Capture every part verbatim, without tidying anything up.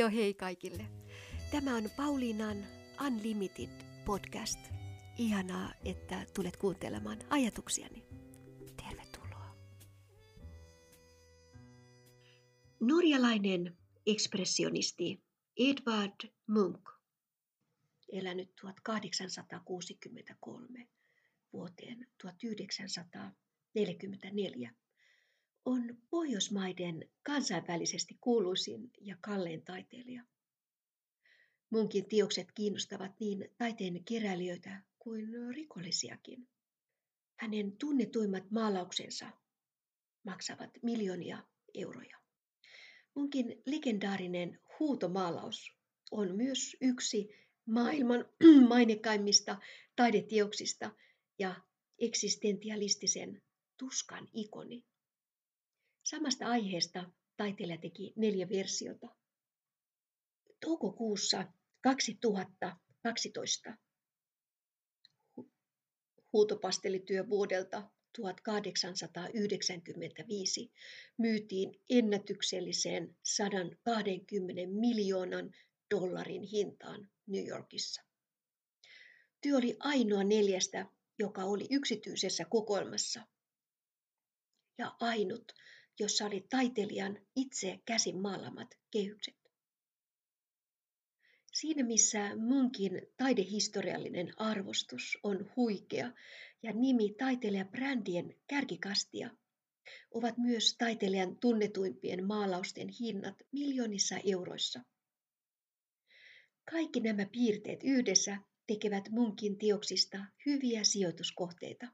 No hei kaikille. Tämä on Pauliinan Unlimited podcast. Ihanaa, että tulet kuuntelemaan ajatuksiani. Tervetuloa. Norjalainen ekspressionisti Edvard Munch, elänyt tuhatkahdeksansataakuusikymmentäkolme vuoteen tuhatyhdeksänsataaneljäkymmentäneljä, on Pohjoismaiden kansainvälisesti kuuluisin ja kallein taiteilija. Munchin teokset kiinnostavat niin taiteen keräilijöitä kuin rikollisiakin. Hänen tunnetuimmat maalauksensa maksavat miljoonia euroja. Munchin legendaarinen huutomaalaus on myös yksi maailman mainekaimmista taideteoksista ja eksistentialistisen tuskan ikoni. Samasta aiheesta taiteilija teki neljä versiota. Toukokuussa kaksituhattakaksitoista huutopastelityö vuodelta tuhatkahdeksansataayhdeksänkymmentäviisi myytiin ennätykselliseen sata kaksikymmentä miljoonan dollarin hintaan New Yorkissa. Työ oli ainoa neljästä, joka oli yksityisessä kokoelmassa, ja ainut, jossa oli taiteilijan itse käsin maalaamat kehykset. Siinä missä Munchin taidehistoriallinen arvostus on huikea ja nimi taiteilijabrändien kärkikastia, ovat myös taiteilijan tunnetuimpien maalausten hinnat miljoonissa euroissa. Kaikki nämä piirteet yhdessä tekevät Munchin teoksista hyviä sijoituskohteita.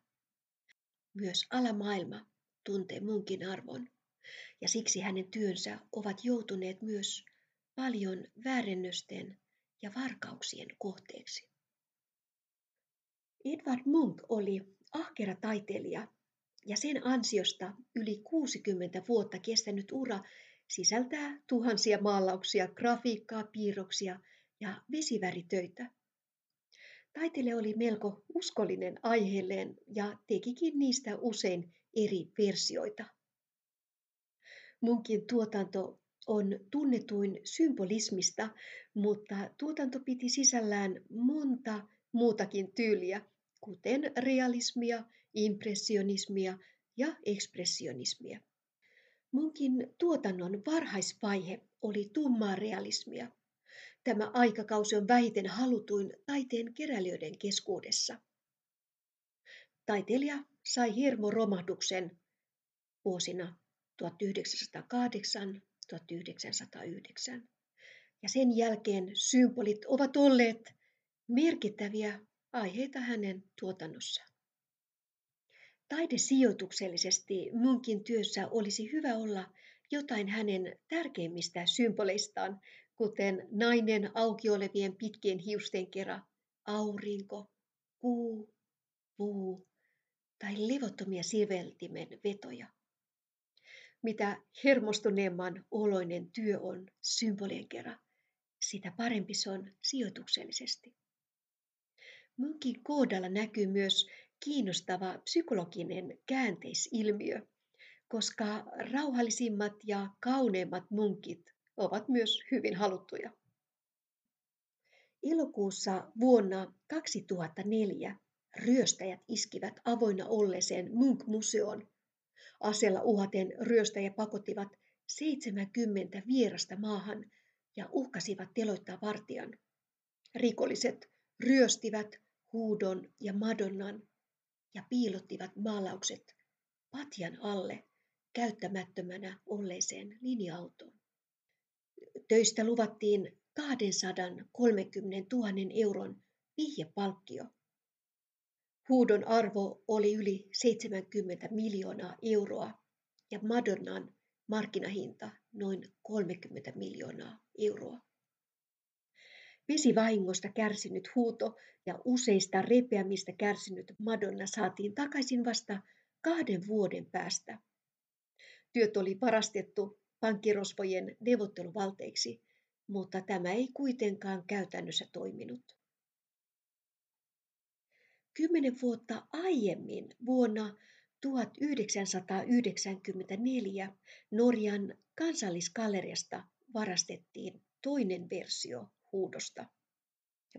Myös alamaailma tuntee Munchin arvon, ja siksi hänen työnsä ovat joutuneet myös paljon väärennösten ja varkauksien kohteeksi. Edvard Munch oli ahkera taiteilija, ja sen ansiosta yli kuusikymmentä vuotta kestänyt ura sisältää tuhansia maalauksia, grafiikkaa, piirroksia ja vesiväritöitä. Taiteilija oli melko uskollinen aiheelleen ja tekikin niistä usein eri versioita. Munchin tuotanto on tunnetuin symbolismista, mutta tuotanto piti sisällään monta muutakin tyyliä, kuten realismia, impressionismia ja ekspressionismia. Munchin tuotannon varhaisvaihe oli tummaa realismia. Tämä aikakausi on vähiten halutuin taiteen keräilijöiden keskuudessa. Taiteilija sai hermoromahduksen vuosina tuhatyhdeksänsataakahdeksan tuhatyhdeksänsataayhdeksän. Ja sen jälkeen symbolit ovat olleet merkittäviä aiheita hänen tuotannossaan. Taidesijoituksellisesti Munchin työssä olisi hyvä olla jotain hänen tärkeimmistä symboleistaan, kuten nainen auki olevien pitkien hiusten kera, aurinko, kuu, puu tai levottomia siveltimen vetoja. Mitä hermostuneemman oloinen työ on symbolien kera, sitä parempi se on sijoituksellisesti. Munchin kohdalla näkyy myös kiinnostava psykologinen käänteisilmiö, koska rauhallisimmat ja kauneimmat munkit ovat myös hyvin haluttuja. Elokuussa vuonna kaksituhattaneljä ryöstäjät iskivät avoinna olleeseen Munch-museoon. Aseella uhaten ryöstäjät pakottivat seitsemänkymmentä vierasta maahan ja uhkasivat teloittaa vartijan. Rikolliset ryöstivät huudon ja madonnan ja piilottivat maalaukset patjan alle käyttämättömänä olleeseen linja-autoon. Töistä luvattiin kaksisataakolmekymmentätuhatta euron vihjepalkkio. Huudon arvo oli yli seitsemänkymmentä miljoonaa euroa ja Madonnan markkinahinta noin kolmekymmentä miljoonaa euroa. Vesivahingosta kärsinyt huuto ja useista repeämistä kärsinyt Madonna saatiin takaisin vasta kahden vuoden päästä. Työt oli varastettu pankkirosvojen neuvotteluvalteiksi, mutta tämä ei kuitenkaan käytännössä toiminut. Kymmenen vuotta aiemmin, vuonna tuhatyhdeksänsataayhdeksänkymmentäneljä, Norjan kansallisgalleriasta varastettiin toinen versio huudosta.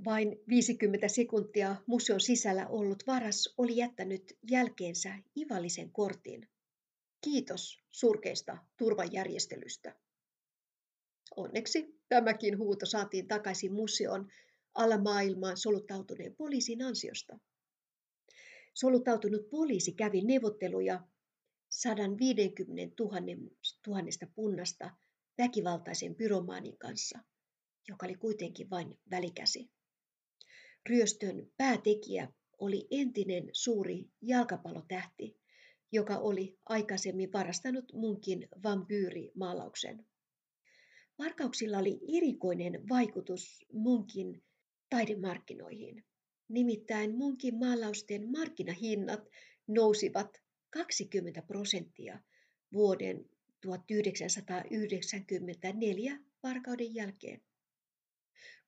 Vain viisikymmentä sekuntia museon sisällä ollut varas oli jättänyt jälkeensä ivallisen kortin. Kiitos surkeista turvajärjestelystä. Onneksi tämäkin huuto saatiin takaisin museoon alamaailmaan soluttautuneen poliisin ansiosta. Soluttautunut poliisi kävi neuvotteluja sataviisikymmentätuhatta punnasta väkivaltaisen pyromaanin kanssa, joka oli kuitenkin vain välikäsi. Ryöstön päätekijä oli entinen suuri jalkapallotähti, joka oli aikaisemmin varastanut munkin vampyyrimaalauksen. Varkauksilla oli erikoinen vaikutus munkin taidemarkkinoihin. Nimittäin munkin maalausten markkinahinnat nousivat kaksikymmentä prosenttia vuoden tuhatyhdeksänsataayhdeksänkymmentäneljä varkauden jälkeen.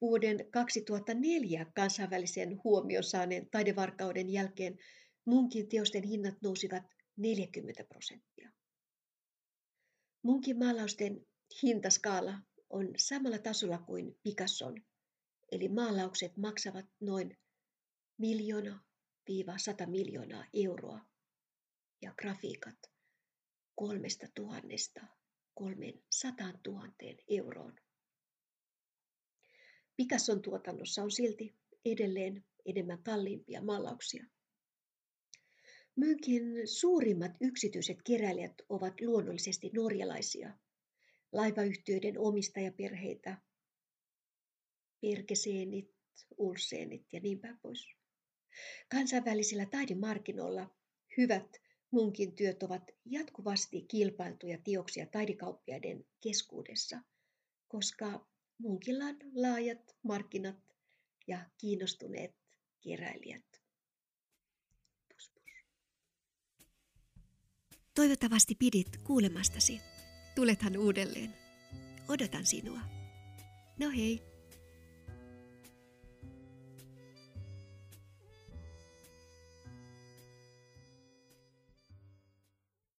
Vuoden kaksituhattaneljä kansainvälisen huomion saaneen taidevarkauden jälkeen munkin teosten hinnat nousivat neljäkymmentä prosenttia. Munkin maalausten hintaskaala on samalla tasolla kuin Picasson, eli maalaukset maksavat noin miljoona viiva sata miljoonaa euroa ja grafiikat kolmesta tuhannesta kolmeen sataan tuhanteen euroon. Picasson tuotannossa on silti edelleen enemmän kalliimpia maalauksia. Munkin suurimmat yksityiset keräilijät ovat luonnollisesti norjalaisia, laivayhtiöiden omistajaperheitä, Perkeseenit, Ulseenit ja niin päin pois. Kansainvälisillä taidemarkkinoilla hyvät munkin työt ovat jatkuvasti kilpailtuja teoksia taidekauppiaiden keskuudessa, koska munkilla on laajat markkinat ja kiinnostuneet keräilijät. Pus, pus. Toivottavasti pidit kuulemastasi. Tulethan uudelleen. Odotan sinua. No hei!